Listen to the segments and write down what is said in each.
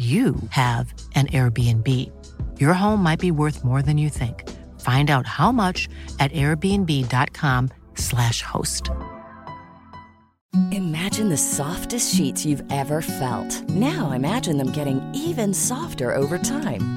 you have an Airbnb. Your home might be worth more than you think. Find out how much at airbnb.com/host. Imagine the softest sheets you've ever felt. Now imagine them getting even softer over time.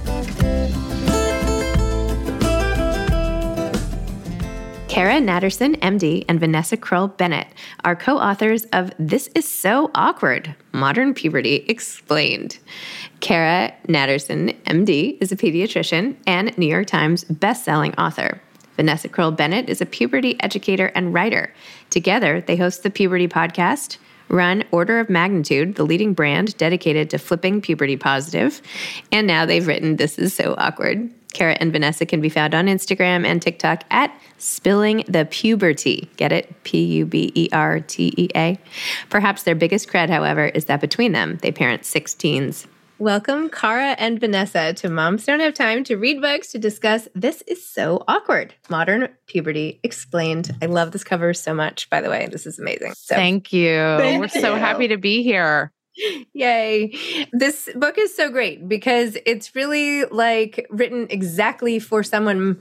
Cara Natterson, MD, and Vanessa Kroll Bennett are co-authors of This Is So Awkward, Modern Puberty Explained. Cara Natterson, MD, is a pediatrician and New York Times bestselling author. Vanessa Kroll Bennett is a puberty educator and writer. Together, they host the Puberty Podcast, run Order of Magnitude, the leading brand dedicated to flipping puberty positive, and now they've written This Is So Awkward. Cara and Vanessa can be found on Instagram and TikTok at SpillingThePuberty. Get it? P-U-B-E-R-T-E-A. Perhaps their biggest cred, however, is that between them, they parent 16s. Welcome, Cara and Vanessa, to Moms Don't Have Time to Read Books to discuss This Is So Awkward, Modern Puberty Explained. I love this cover so much, by the way. This is amazing. So, thank you. We're so happy to be here. Yay. This book is so great because it's really like written exactly for someone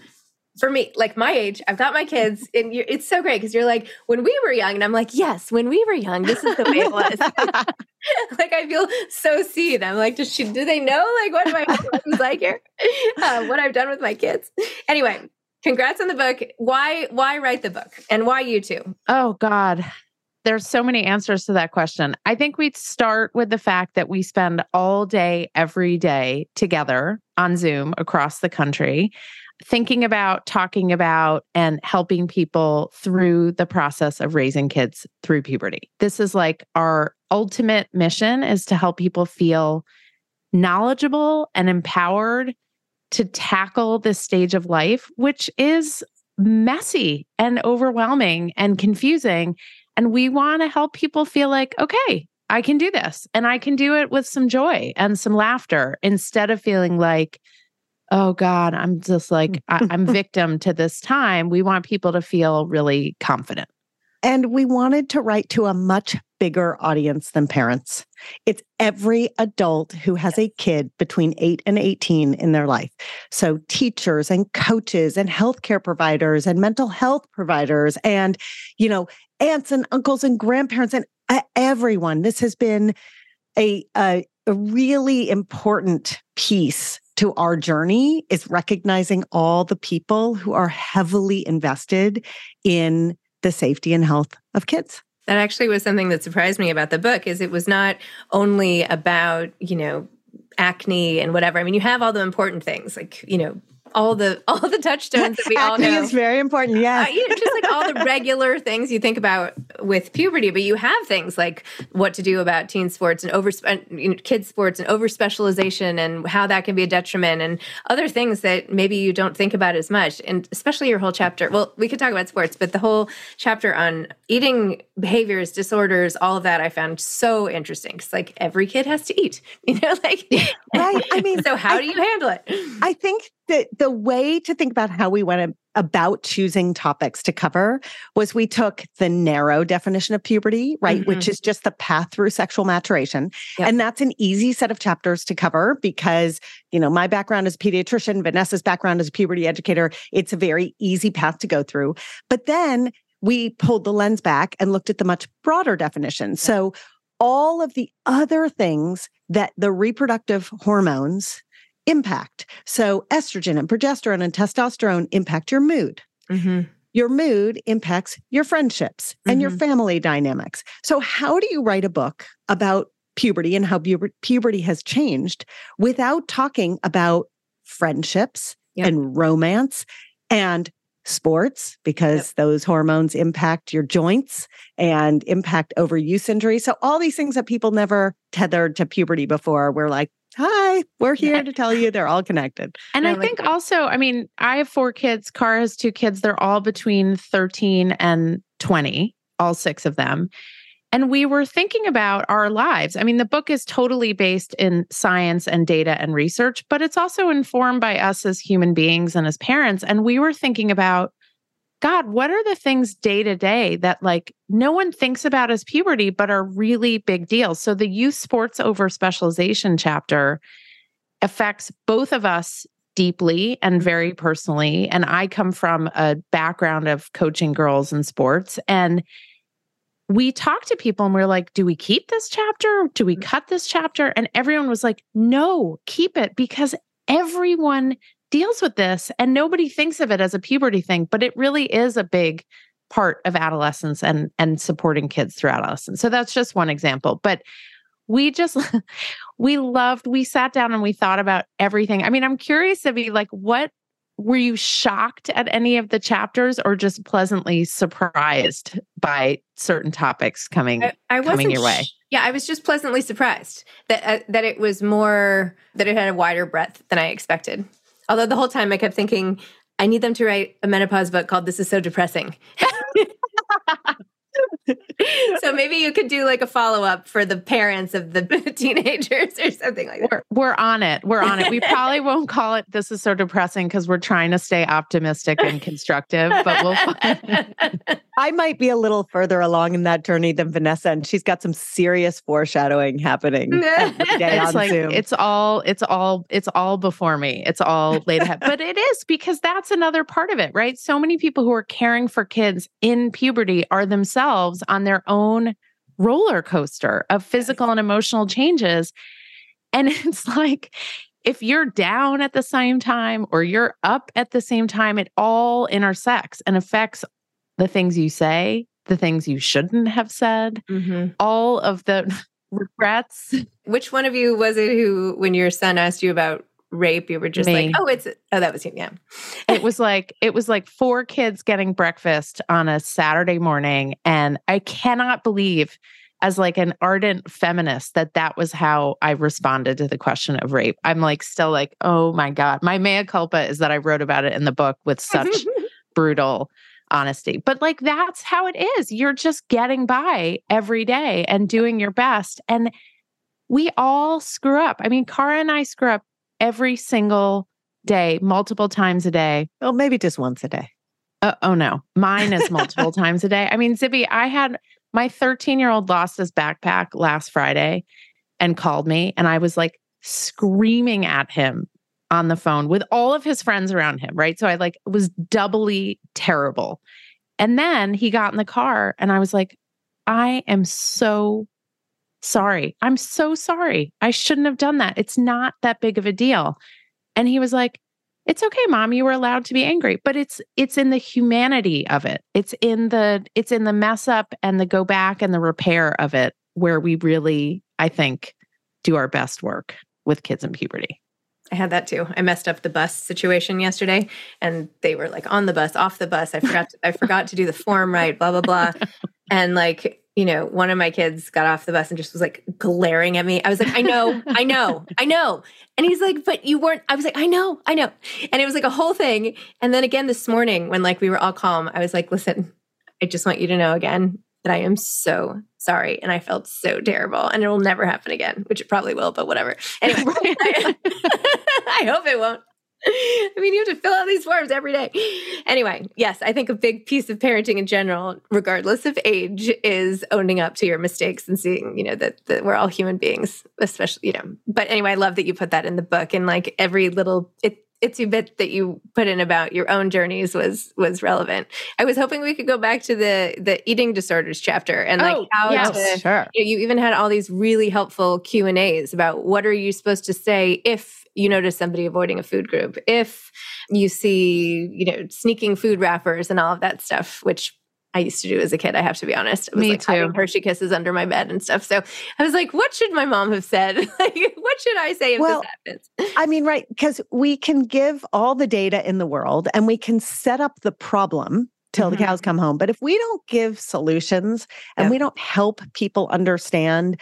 for me, like my age. I've got my kids and it's so great because you're like, when we were young, and I'm like, yes, when we were young, this is the way it was. Like I feel so seen. I'm like, do they know like what my husband's like here? What I've done with my kids. Anyway, congrats on the book. Why write the book and why you two? Oh God. There's so many answers to that question. I think we'd start with the fact that we spend all day, every day together on Zoom across the country. thinking about, talking about, and helping people through the process of raising kids through puberty. This is like our ultimate mission, is to help people feel knowledgeable and empowered to tackle this stage of life, which is messy and overwhelming and confusing. And we want to help people feel like, okay, I can do this, and I can do it with some joy and some laughter, instead of feeling like, oh God, I'm just like, I'm victim to this time. We want people to feel really confident. And we wanted to write to a much bigger audience than parents. It's every adult who has a kid between 8 and 18 in their life. So teachers and coaches and healthcare providers and mental health providers and, you know, aunts and uncles and grandparents and everyone. This has been a really important piece to our journey, is recognizing all the people who are heavily invested in the safety and health of kids. That actually was something that surprised me about the book, is it was not only about, you know, acne and whatever. I mean, you have all the important things, like, you know, all the touchstones that we all know. Acne is very important, yes. You know, just like all the regular things you think about with puberty, but you have things like what to do about teen sports and kids sports and over-specialization and how that can be a detriment and other things that maybe you don't think about as much. And especially your whole chapter, well, we could talk about sports, but the whole chapter on eating behaviors, disorders, all of that I found so interesting, because like every kid has to eat, you know, like, right. I mean, so how do you handle it? I think the way to think about how we went about choosing topics to cover was we took the narrow definition of puberty, right? Mm-hmm. Which is just the path through sexual maturation. Yep. And that's an easy set of chapters to cover because, you know, my background is a pediatrician, Vanessa's background is a puberty educator. It's a very easy path to go through. But then we pulled the lens back and looked at the much broader definition. Yep. So all of the other things that the reproductive hormones impact. So estrogen and progesterone and testosterone impact your mood. Mm-hmm. Your mood impacts your friendships and mm-hmm. your family dynamics. So how do you write a book about puberty and how puberty has changed without talking about friendships yep. and romance and sports, because yep. those hormones impact your joints and impact overuse injury. So all these things that people never tethered to puberty before, we're like, hi, we're here yeah. to tell you they're all connected. And I think also, I mean, I have 4 kids, Cara has 2 kids. They're all between 13 and 20, all 6 of them. And we were thinking about our lives. I mean, the book is totally based in science and data and research, but it's also informed by us as human beings and as parents. And we were thinking about, God, what are the things day to day that like no one thinks about as puberty, but are really big deals? So the youth sports over specialization chapter affects both of us deeply and very personally. And I come from a background of coaching girls in sports. And we talked to people and we're like, do we keep this chapter? Do we cut this chapter? And everyone was like, no, keep it, because everyone deals with this and nobody thinks of it as a puberty thing, but it really is a big part of adolescence and supporting kids through adolescence. So that's just one example. But we sat down and we thought about everything. I mean, I'm curious, Zibby, like were you shocked at any of the chapters or just pleasantly surprised by certain topics coming your way? Yeah, I was just pleasantly surprised that it was more, that it had a wider breadth than I expected. Although the whole time I kept thinking, I need them to write a menopause book called This Is So Depressing. So maybe you could do like a follow-up for the parents of the teenagers or something like that. We're on it. We're on it. We probably won't call it This Is So Depressing because we're trying to stay optimistic and constructive, but we'll find it. I might be a little further along in that journey than Vanessa, and she's got some serious foreshadowing happening every day on like, Zoom. It's all before me. It's all laid ahead. But it is, because that's another part of it, right? So many people who are caring for kids in puberty are themselves on their own roller coaster of physical and emotional changes. And it's like, if you're down at the same time or you're up at the same time, it all intersects and affects the things you say, the things you shouldn't have said, mm-hmm. all of the regrets. Which one of you was it who, when your son asked you about rape, you were just me. Like, oh, that was you. Yeah. It was like four kids getting breakfast on a Saturday morning. And I cannot believe, as like an ardent feminist, that was how I responded to the question of rape. I'm like, still like, oh my God, my mea culpa is that I wrote about it in the book with such brutal honesty. But like, that's how it is. You're just getting by every day and doing your best. And we all screw up. I mean, Cara and I screw up every single day, multiple times a day. Well, maybe just once a day. Oh no, mine is multiple times a day. I mean, Zibby, I had... my 13-year-old lost his backpack last Friday and called me, and I was like screaming at him on the phone with all of his friends around him, right? So I like was doubly terrible. And then he got in the car and I was like, I am so sorry. I'm so sorry. I shouldn't have done that. It's not that big of a deal. And he was like, it's okay, Mom, you were allowed to be angry, but it's in the humanity of it. It's in the mess up and the go back and the repair of it where we really, I think, do our best work with kids in puberty. I had that too. I messed up the bus situation yesterday, and they were like on the bus, off the bus. I forgot to do the form right, blah, blah, blah. And like, you know, one of my kids got off the bus and just was like glaring at me. I was like, I know. And he's like, but you weren't. I was like, I know. And it was like a whole thing. And then again, this morning when like we were all calm, I was like, listen, I just want you to know again that I am so sorry. And I felt so terrible, and it will never happen again, which it probably will, but whatever. Anyway, I hope it won't. I mean, you have to fill out these forms every day. Anyway, yes, I think a big piece of parenting in general, regardless of age, is owning up to your mistakes and seeing, you know, that we're all human beings, especially, you know. But anyway, I love that you put that in the book, and like every little itsy bit that you put in about your own journeys was relevant. I was hoping we could go back to the eating disorders chapter and like you even had all these really helpful Q&As about what are you supposed to say if you notice somebody avoiding a food group, if you see, you know, sneaking food wrappers and all of that stuff, which I used to do as a kid. I have to be honest. I was having Hershey Kisses under my bed and stuff. So I was like, what should my mom have said? Like, what should I say if this happens? I mean, right. Because we can give all the data in the world and we can set up the problem till the cows come home. But if we don't give solutions and we don't help people understand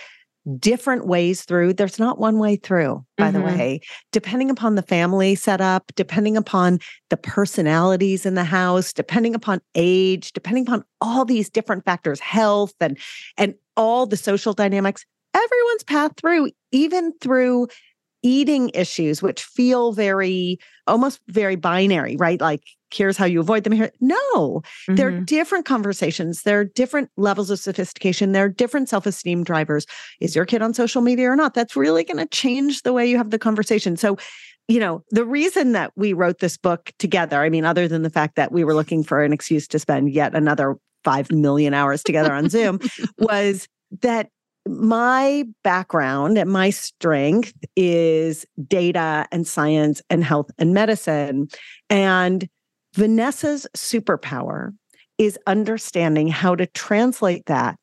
different ways through, there's not one way through, by the way, depending upon the family setup, depending upon the personalities in the house, depending upon age, depending upon all these different factors, health and all the social dynamics, everyone's path through, even through eating issues, which feel almost very binary, right? Like, here's how you avoid them here. No, there are different conversations. There are different levels of sophistication. There are different self-esteem drivers. Is your kid on social media or not? That's really going to change the way you have the conversation. So, you know, the reason that we wrote this book together, I mean, other than the fact that we were looking for an excuse to spend yet another 5 million hours together on Zoom, was that my background and my strength is data and science and health and medicine. And Vanessa's superpower is understanding how to translate that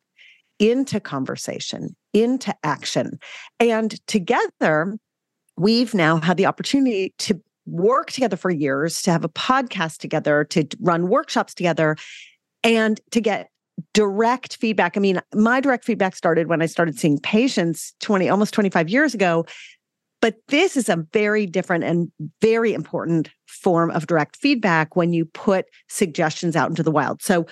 into conversation, into action. And together, we've now had the opportunity to work together for years, to have a podcast together, to run workshops together, and to get direct feedback. I mean, my direct feedback started when I started seeing patients almost 25 years ago. But this is a very different and very important form of direct feedback when you put suggestions out into the wild. So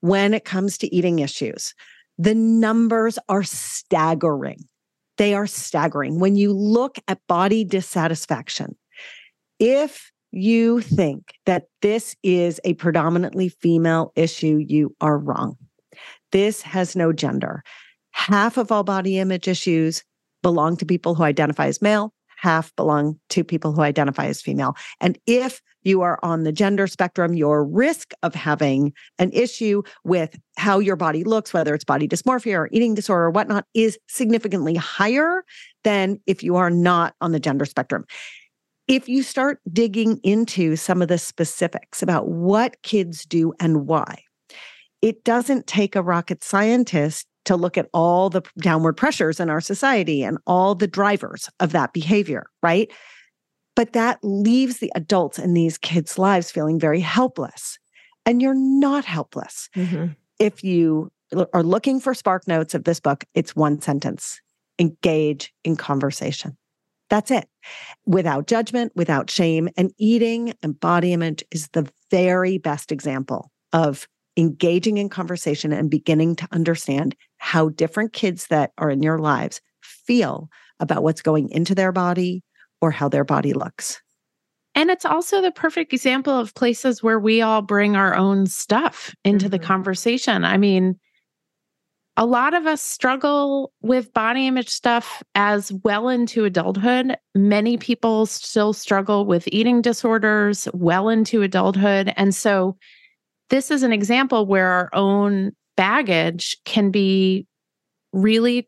when it comes to eating issues, the numbers are staggering. They are staggering. When you look at body dissatisfaction, if you think that this is a predominantly female issue, you are wrong. This has no gender. Half of all body image issues belong to people who identify as male, half belong to people who identify as female. And if you are on the gender spectrum, your risk of having an issue with how your body looks, whether it's body dysmorphia or eating disorder or whatnot, is significantly higher than if you are not on the gender spectrum. If you start digging into some of the specifics about what kids do and why, it doesn't take a rocket scientist to look at all the downward pressures in our society and all the drivers of that behavior, right? But that leaves the adults in these kids' lives feeling very helpless. And you're not helpless. Mm-hmm. If you are looking for spark notes of this book, it's one sentence: engage in conversation. That's it. Without judgment, without shame. And eating and body image is the very best example of engaging in conversation and beginning to understand how different kids that are in your lives feel about what's going into their body or how their body looks. And it's also the perfect example of places where we all bring our own stuff into the conversation. I mean, a lot of us struggle with body image stuff as well into adulthood. Many people still struggle with eating disorders well into adulthood. And so this is an example where our own baggage can be really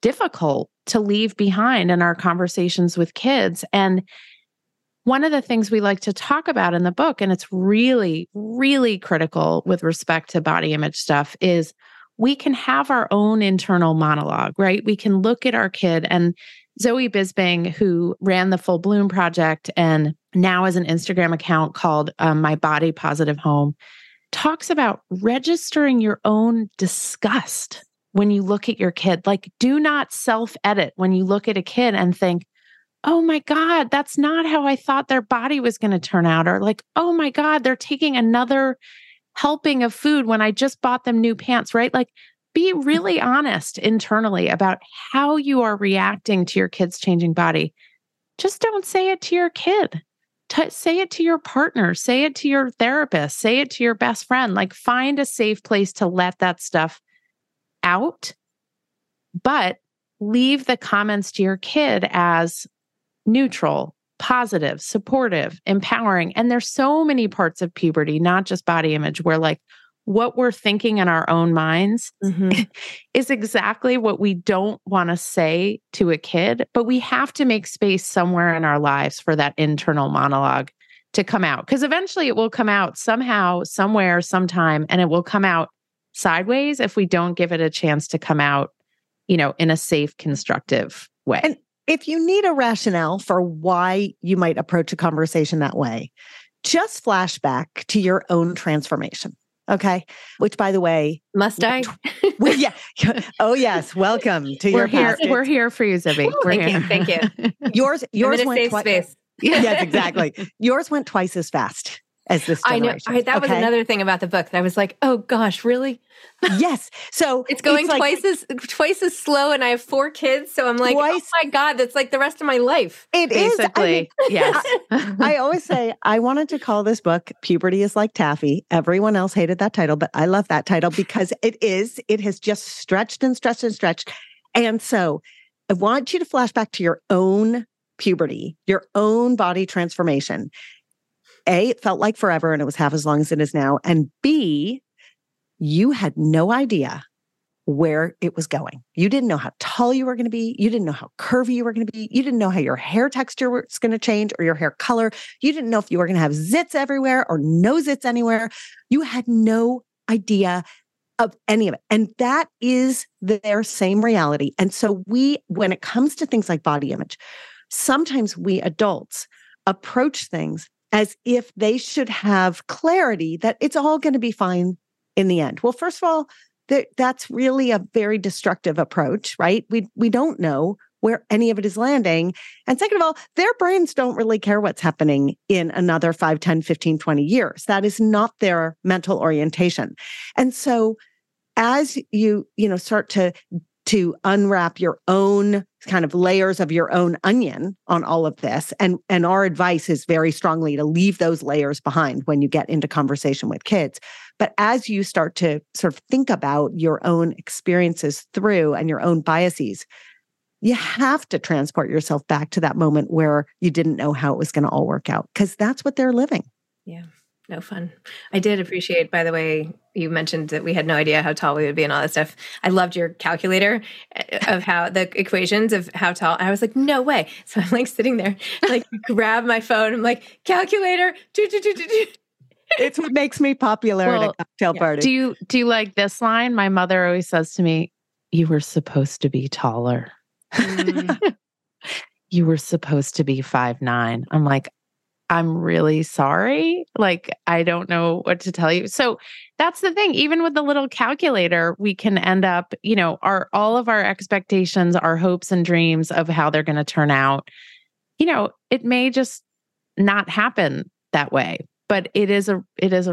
difficult to leave behind in our conversations with kids. And one of the things we like to talk about in the book, and it's really, really critical with respect to body image stuff, is we can have our own internal monologue, right? We can look at our kid. And Zoe Bisbing, who ran the Full Bloom Project and now has an Instagram account called My Body Positive Home, talks about registering your own disgust when you look at your kid. Like, do not self-edit when you look at a kid and think, oh my God, that's not how I thought their body was going to turn out. Or like, oh my God, they're taking another helping of food when I just bought them new pants, right? Like, be really honest internally about how you are reacting to your kid's changing body. Just don't say it to your kid. Say it to your partner. Say it to your therapist. Say it to your best friend. Like, find a safe place to let that stuff out, but leave the comments to your kid as neutral, positive, supportive, empowering. And there's so many parts of puberty, not just body image, where like what we're thinking in our own minds is exactly what we don't want to say to a kid, but we have to make space somewhere in our lives for that internal monologue to come out. Because eventually it will come out somehow, somewhere, sometime, and it will come out sideways if we don't give it a chance to come out, you know, in a safe, constructive way. And if you need a rationale for why you might approach a conversation that way, just flash back to your own transformation. Okay. Which, by the way, must I? Yeah. Oh, yes. Welcome to your past. We're here for you, Zibby. Thank you. Yours went twice. Yes, exactly. Yours went twice as fast as this generation. I know. That was another thing about the book that I was like, oh gosh, really? Yes. So it's going twice as slow, and I have 4 kids. So I'm like, oh my God, that's like the rest of my life. It basically is. I mean, yes. I always say I wanted to call this book Puberty is Like Taffy. Everyone else hated that title, but I love that title because it has just stretched and stretched and stretched. And so I want you to flash back to your own puberty, your own body transformation. A, it felt like forever and it was half as long as it is now. And B, you had no idea where it was going. You didn't know how tall you were going to be. You didn't know how curvy you were going to be. You didn't know how your hair texture was going to change or your hair color. You didn't know if you were going to have zits everywhere or no zits anywhere. You had no idea of any of it. And that is their same reality. And so we, when it comes to things like body image, sometimes we adults approach things as if they should have clarity that it's all going to be fine in the end. Well, first of all, that's really a very destructive approach, right? We don't know where any of it is landing. And second of all, their brains don't really care what's happening in another 5, 10, 15, 20 years. That is not their mental orientation. And so as you know, start to unwrap your own kind of layers of your own onion on all of this. And our advice is very strongly to leave those layers behind when you get into conversation with kids. But as you start to sort of think about your own experiences through and your own biases, you have to transport yourself back to that moment where you didn't know how it was going to all work out, because that's what they're living. Yeah. No fun. I did appreciate, by the way, you mentioned that we had no idea how tall we would be and all that stuff. I loved your calculator of how the equations of how tall. I was like, no way. So I'm like sitting there, like grab my phone. I'm like, calculator. It's what makes me popular at a cocktail party. Do you like this line? My mother always says to me, you were supposed to be taller. you were supposed to be 5'9". I'm like, I'm really sorry. Like, I don't know what to tell you. So that's the thing. Even with the little calculator, we can end up, you know, all of our expectations, our hopes and dreams of how they're going to turn out, you know, it may just not happen that way. But it is a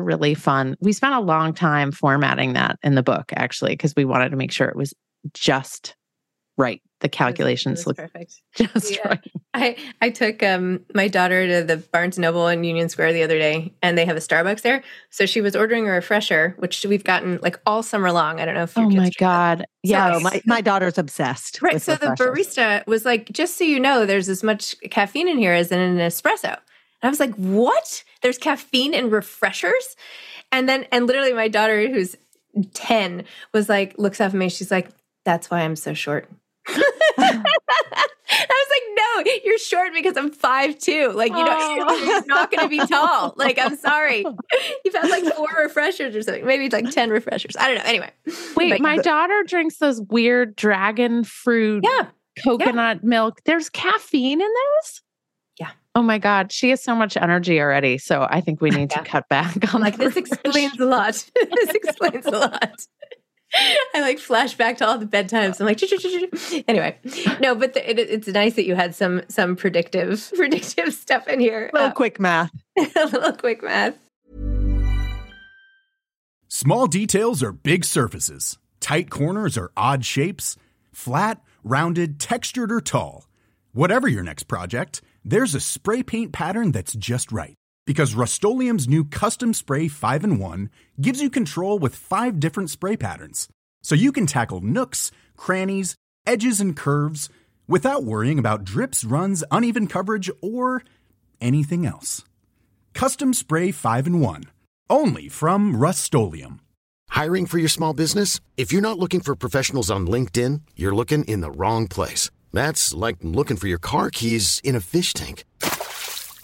really fun. We spent a long time formatting that in the book, actually, because we wanted to make sure it was just right. The calculations look perfect. Just yeah. Right. I took my daughter to the Barnes & Noble in Union Square the other day, and they have a Starbucks there. So she was ordering a refresher, which we've gotten like all summer long. I don't know if your kids my God. That. Yeah, so, my daughter's obsessed. Right. So the barista was like, just so you know, there's as much caffeine in here as in an espresso. And I was like, what? There's caffeine in refreshers? And literally my daughter, who's 10, was like, looks up at me. She's like, that's why I'm so short. I was like, no, you're short because I'm 5'2". Like, you know, you're not going to be tall. Like, I'm sorry. You've had like 4 refreshers or something. Maybe it's like 10 refreshers. I don't know. Anyway. Wait, but my daughter drinks those weird dragon fruit coconut milk. There's caffeine in those? Yeah. Oh my God. She has so much energy already. So I think we need to cut back on like, this explains a lot. This explains a lot. I like flash back to all the bedtimes. I'm like, anyway, no, but it's nice that you had some predictive stuff in here. A little quick math. A little quick math. Small details are big surfaces. Tight corners are odd shapes. Flat, rounded, textured, or tall. Whatever your next project, there's a spray paint pattern that's just right. Because Rust-Oleum's new Custom Spray 5-in-1 gives you control with 5 different spray patterns. So you can tackle nooks, crannies, edges, and curves without worrying about drips, runs, uneven coverage, or anything else. Custom Spray 5-in-1. Only from Rust-Oleum. Hiring for your small business? If you're not looking for professionals on LinkedIn, you're looking in the wrong place. That's like looking for your car keys in a fish tank.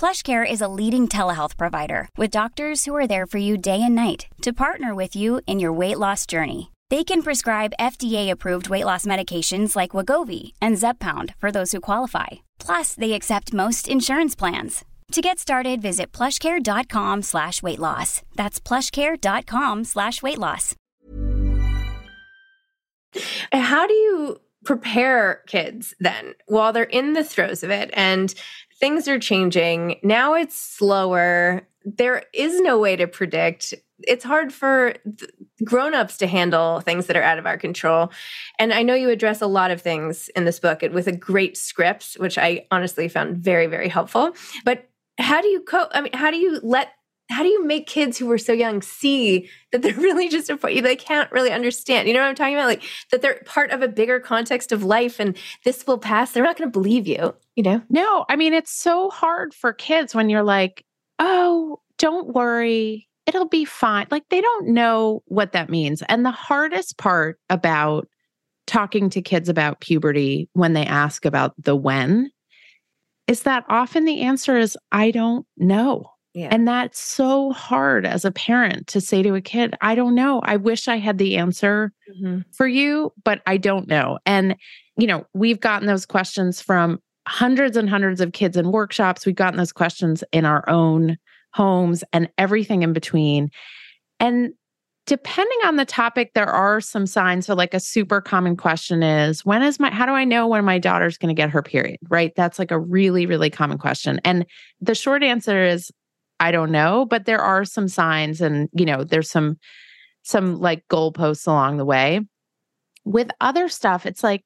PlushCare is a leading telehealth provider with doctors who are there for you day and night to partner with you in your weight loss journey. They can prescribe FDA-approved weight loss medications like Wegovy and Zepbound for those who qualify. Plus, they accept most insurance plans. To get started, visit plushcare.com/weight-loss. That's plushcare.com/weight-loss. How do you prepare kids then while they're in the throes of it and things are changing. Now it's slower. There is no way to predict. It's hard for grown-ups to handle things that are out of our control. And I know you address a lot of things in this book with a great script, which I honestly found very, very helpful. But how do you cope? I mean, how do you make kids who are so young see that they're really just they can't really understand? You know what I'm talking about? Like that they're part of a bigger context of life and this will pass. They're not going to believe you, you know? No, I mean, it's so hard for kids when you're like, oh, don't worry, it'll be fine. Like they don't know what that means. And the hardest part about talking to kids about puberty when they ask about the when is that often the answer is, I don't know. Yeah. And that's so hard as a parent to say to a kid, I don't know. I wish I had the answer for you, but I don't know. And, you know, we've gotten those questions from hundreds and hundreds of kids in workshops. We've gotten those questions in our own homes and everything in between. And depending on the topic, there are some signs. So like a super common question is, how do I know when my daughter's going to get her period? Right? That's like a really, really common question. And the short answer is, I don't know, but there are some signs and, you know, there's some like goalposts along the way. With other stuff, it's like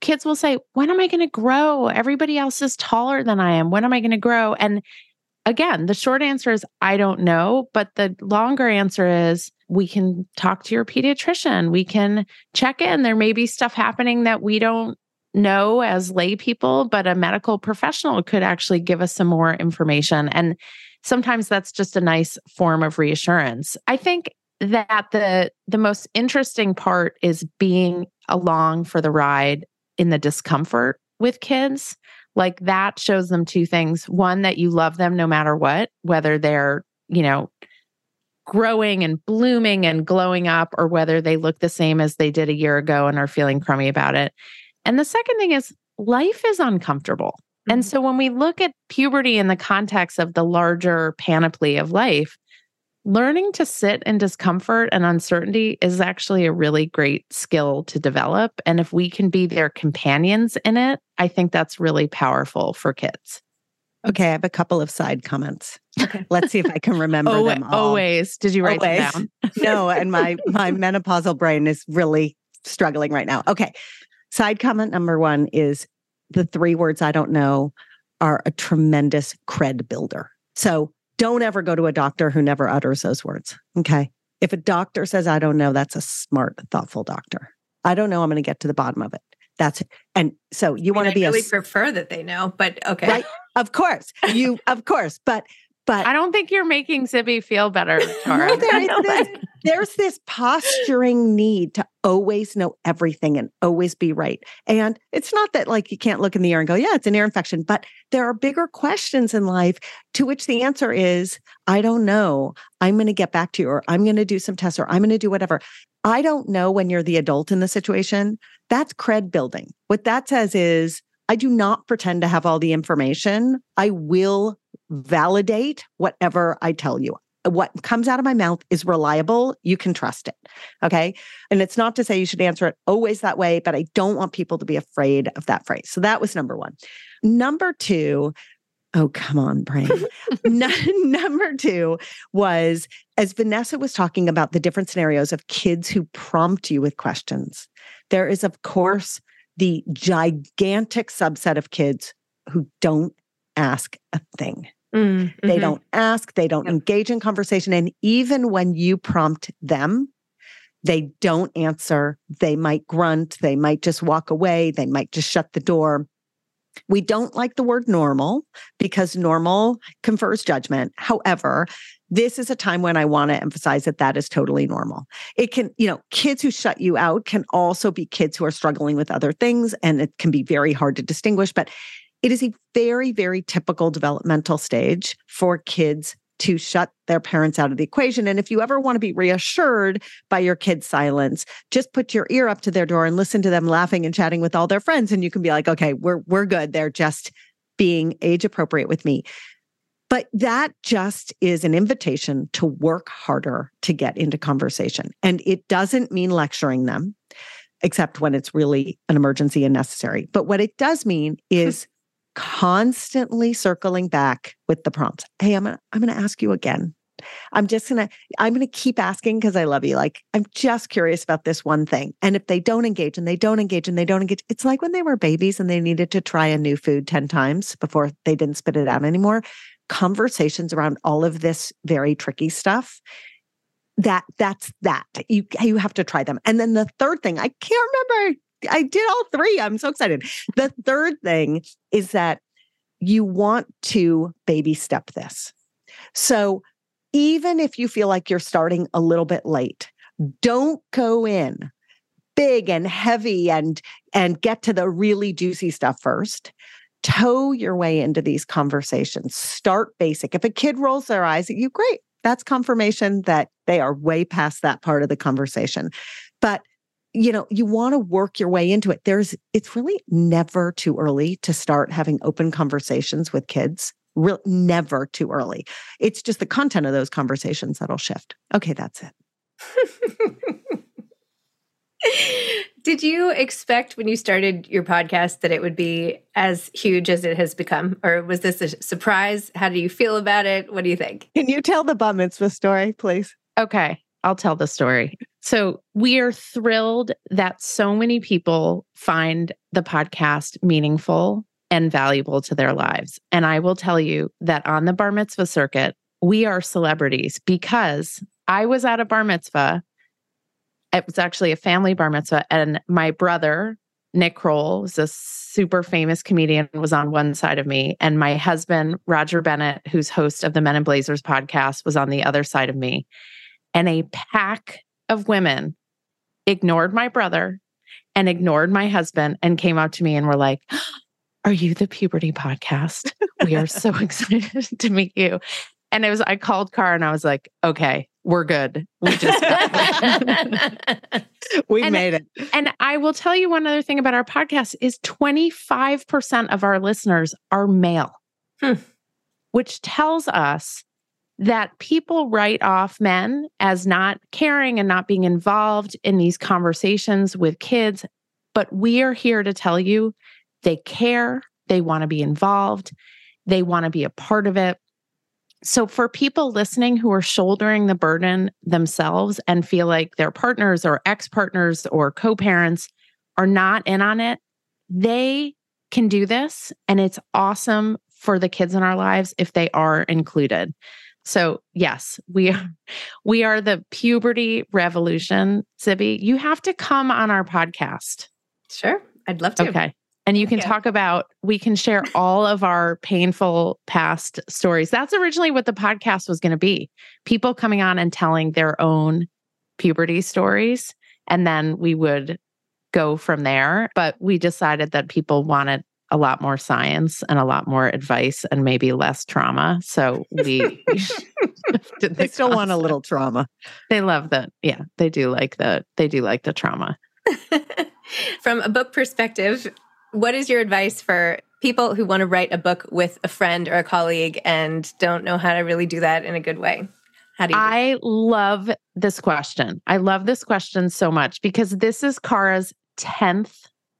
kids will say, when am I going to grow? Everybody else is taller than I am. When am I going to grow? And again, the short answer is, I don't know. But the longer answer is, we can talk to your pediatrician. We can check in. There may be stuff happening that we don't know as lay people, but a medical professional could actually give us some more information. And sometimes that's just a nice form of reassurance. I think that the most interesting part is being along for the ride in the discomfort with kids. Like that shows them two things. One, that you love them no matter what, whether they're, you know, growing and blooming and glowing up, or whether they look the same as they did a year ago and are feeling crummy about it. And the second thing is life is uncomfortable. Mm-hmm. And so when we look at puberty in the context of the larger panoply of life, learning to sit in discomfort and uncertainty is actually a really great skill to develop. And if we can be their companions in it, I think that's really powerful for kids. Okay, I have a couple of side comments. Okay. Let's see if I can remember them all. Always. Did you write them down? No, and my menopausal brain is really struggling right now. Okay. Side comment number one is the three words I don't know are a tremendous cred builder. So don't ever go to a doctor who never utters those words. Okay. If a doctor says, I don't know, that's a smart, thoughtful doctor. I don't know. I'm going to get to the bottom of it. That's it. And so you want to be. I really prefer that they know, but okay. Right? Of course, but I don't think you're making Zibby feel better, Cara. No, there's this posturing need to always know everything and always be right. And it's not that like you can't look in the ear and go, yeah, it's an ear infection, but there are bigger questions in life to which the answer is, I don't know, I'm going to get back to you, or I'm going to do some tests, or I'm going to do whatever. I don't know when you're the adult in the situation. That's cred building. What that says is, I do not pretend to have all the information. I will validate whatever I tell you. What comes out of my mouth is reliable. You can trust it. Okay. And it's not to say you should answer it always that way, but I don't want people to be afraid of that phrase. So that was number one. Number two, oh, come on, brain. Number two was, as Vanessa was talking about the different scenarios of kids who prompt you with questions, there is, of course, the gigantic subset of kids who don't ask a thing. Mm-hmm. They don't ask, they don't engage in conversation. And even when you prompt them, they don't answer. They might grunt. They might just walk away. They might just shut the door. We don't like the word normal because normal confers judgment. However, this is a time when I want to emphasize that that is totally normal. It can, you know, kids who shut you out can also be kids who are struggling with other things, and it can be very hard to distinguish, but it is a very, very typical developmental stage for kids to shut their parents out of the equation. And if you ever want to be reassured by your kid's silence, just put your ear up to their door and listen to them laughing and chatting with all their friends. And you can be like, okay, we're good. They're just being age appropriate with me. But that just is an invitation to work harder to get into conversation. And it doesn't mean lecturing them, except when it's really an emergency and necessary. But what it does mean is constantly circling back with the prompts. Hey, I'm going to ask you again. I'm going to keep asking because I love you. Like, I'm just curious about this one thing. And if they don't engage and they don't engage and they don't engage, it's like when they were babies and they needed to try a new food 10 times before they didn't spit it out anymore. Conversations around all of this very tricky stuff, you have to try them. And then the third thing, I can't remember. I did all three. I'm so excited. The third thing is that you want to baby step this. So even if you feel like you're starting a little bit late, don't go in big and heavy and get to the really juicy stuff first. Toe your way into these conversations. Start basic. If a kid rolls their eyes at you, great. That's confirmation that they are way past that part of the conversation. But you know, you want to work your way into it. It's really never too early to start having open conversations with kids. Never too early. It's just the content of those conversations that'll shift. Okay, that's it. Did you expect when you started your podcast that it would be as huge as it has become? Or was this a surprise? How do you feel about it? What do you think? Can you tell the bat mitzvah story, please? Okay, I'll tell the story. So we are thrilled that so many people find the podcast meaningful and valuable to their lives. And I will tell you that on the bar mitzvah circuit, we are celebrities because I was at a bar mitzvah. It was actually a family bar mitzvah, and my brother Nick Kroll was a super famous comedian, was on one side of me. And my husband, Roger Bennett, who's host of the Men in Blazers podcast, was on the other side of me. And a pack of women ignored my brother and ignored my husband and came up to me and were like, "Are you the Puberty Podcast? We are so excited to meet you." And it was, I called Cara and I was like, "Okay, we're good. We just got We made it. And I will tell you one other thing about our podcast is 25% of our listeners are male, which tells us that people write off men as not caring and not being involved in these conversations with kids. But we are here to tell you they care, they want to be involved, they want to be a part of it. So for people listening who are shouldering the burden themselves and feel like their partners or ex-partners or co-parents are not in on it, they can do this. And it's awesome for the kids in our lives if they are included. So yes, we are the puberty revolution. Zibby, you have to come on our podcast. Sure. I'd love to. Okay. And you can talk about, we can share all of our painful past stories. That's originally what the podcast was going to be. People coming on and telling their own puberty stories. And then we would go from there. But we decided that people wanted a lot more science and a lot more advice and maybe less trauma. So we... they still want a little trauma. They love that. Yeah, they do like the trauma. From a book perspective, what is your advice for people who want to write a book with a friend or a colleague and don't know how to really do that in a good way? How do you? I love this question. I love this question so much because this is Cara's 10th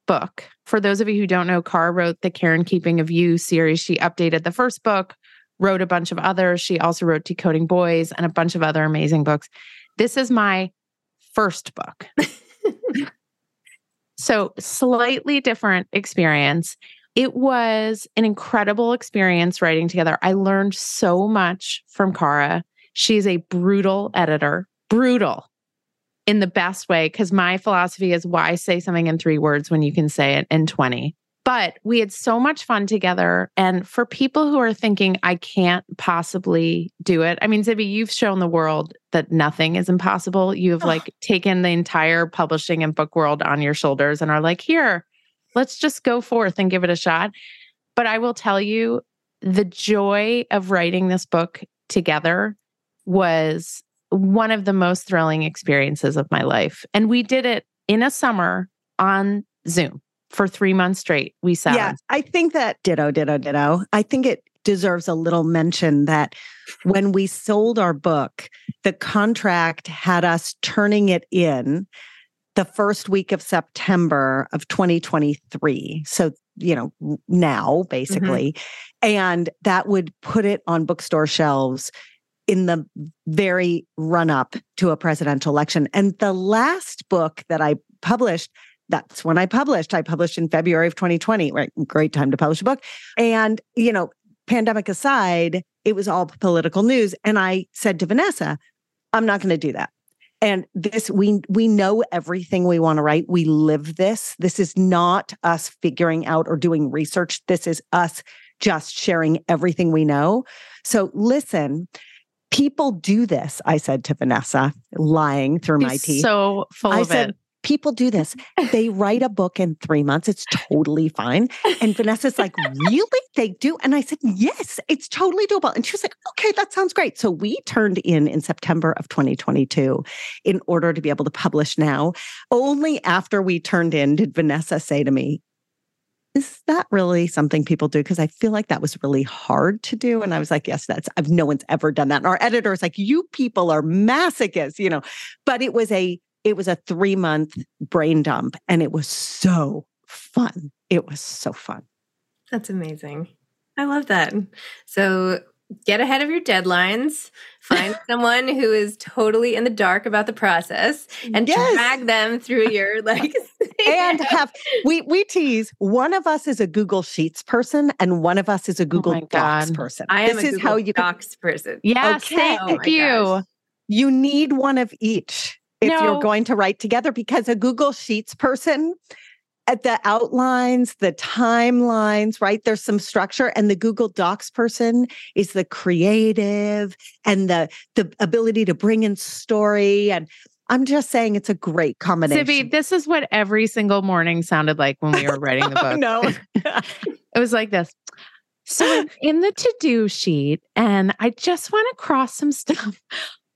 book. For those of you who don't know, Cara wrote the Care and Keeping of You series. She updated the first book, wrote a bunch of others. She also wrote Decoding Boys and a bunch of other amazing books. This is my first book. So slightly different experience. It was an incredible experience writing together. I learned so much from Cara. She's a brutal editor, brutal in the best way, because my philosophy is why say something in 3 words when you can say it in 20. But we had so much fun together. And for people who are thinking, I can't possibly do it. I mean, Zibby, you've shown the world that nothing is impossible. You have taken the entire publishing and book world on your shoulders and are like, here, let's just go forth and give it a shot. But I will tell you, the joy of writing this book together was one of the most thrilling experiences of my life. And we did it in a summer on Zoom. For 3 months straight, we sat. Yeah, I think that ditto. I think it deserves a little mention that when we sold our book, the contract had us turning it in the first week of September of 2023. So, now basically, and that would put it on bookstore shelves in the very run up to a presidential election. And the last book that I published, that's when I published. I published in February of 2020, right? Great time to publish a book. And, pandemic aside, it was all political news. And I said to Vanessa, I'm not going to do that. And this, we know everything we want to write. We live this. This is not us figuring out or doing research. This is us just sharing everything we know. So listen, people do this, I said to Vanessa, lying through my teeth. So full of it. People do this. They write a book in 3 months. It's totally fine. And Vanessa's like, really? They do? And I said, yes, it's totally doable. And she was like, okay, that sounds great. So we turned in September of 2022 in order to be able to publish now. Only after we turned in did Vanessa say to me, is that really something people do? Because I feel like that was really hard to do. And I was like, yes, no one's ever done that. And our editor is like, you people are masochists, but it was a 3-month brain dump, and it was so fun. That's amazing. I love that. So get ahead of your deadlines. Find someone who is totally in the dark about the process and drag them through your and we tease, one of us is a Google Sheets person and one of us is a Google Docs person. I am a Google Docs person. Yes, okay. Thank you. Gosh. You need one of each. If you're going to write together, because a Google Sheets person at the outlines, the timelines, right? There's some structure, and the Google Docs person is the creative and the ability to bring in story. And I'm just saying it's a great combination. Zibby, this is what every single morning sounded like when we were writing the book. Oh, no. It was like this. So in the to-do sheet, and I just want to cross some stuff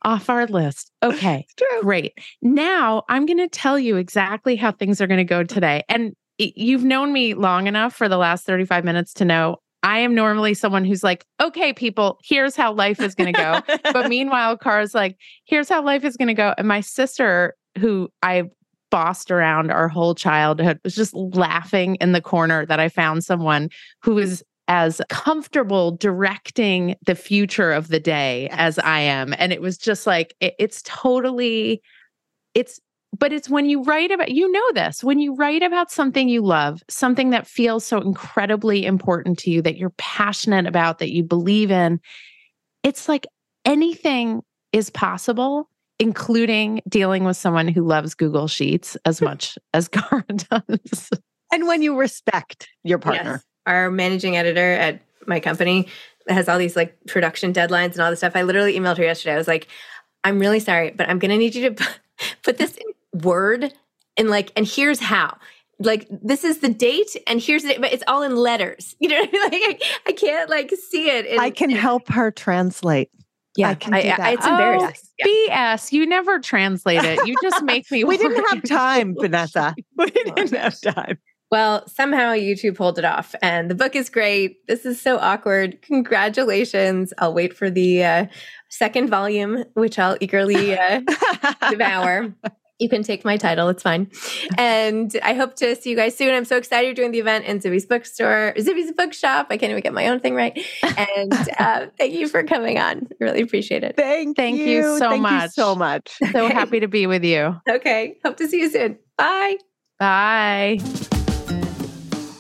off our list. Okay, great. Now I'm going to tell you exactly how things are going to go today. And you've known me long enough for the last 35 minutes to know I am normally someone who's like, okay, people, here's how life is going to go. But meanwhile, Cara's like, here's how life is going to go. And my sister, who I bossed around our whole childhood, was just laughing in the corner that I found someone who is as comfortable directing the future of the day as I am. And it was just like, but it's when you write about, you know this, when you write about something you love, something that feels so incredibly important to you, that you're passionate about, that you believe in, it's like anything is possible, including dealing with someone who loves Google Sheets as much as Cara does. And when you respect your partner. Yes. Our managing editor at my company has all these like production deadlines and all this stuff. I literally emailed her yesterday. I was like, I'm really sorry, but I'm going to need you to put this in Word and here's how. Like, this is the date and here's the date, but it's all in letters. You know what I mean? Like, I can't see it. I can help her translate. Yeah, I can do that. It's embarrassing. Oh, yeah. BS. You never translate it. You just make me We didn't have time, Vanessa. We didn't have time. Well, somehow you two pulled it off, and the book is great. This is so awkward. Congratulations. I'll wait for the second volume, which I'll eagerly devour. You can take my title. It's fine. And I hope to see you guys soon. I'm so excited you're doing the event in Zibby's bookstore, Zibby's Bookshop. I can't even get my own thing right. And thank you for coming on. I really appreciate it. Thank you so much. Okay. So happy to be with you. Okay. Hope to see you soon. Bye. Bye.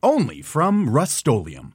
Only from Rust-Oleum.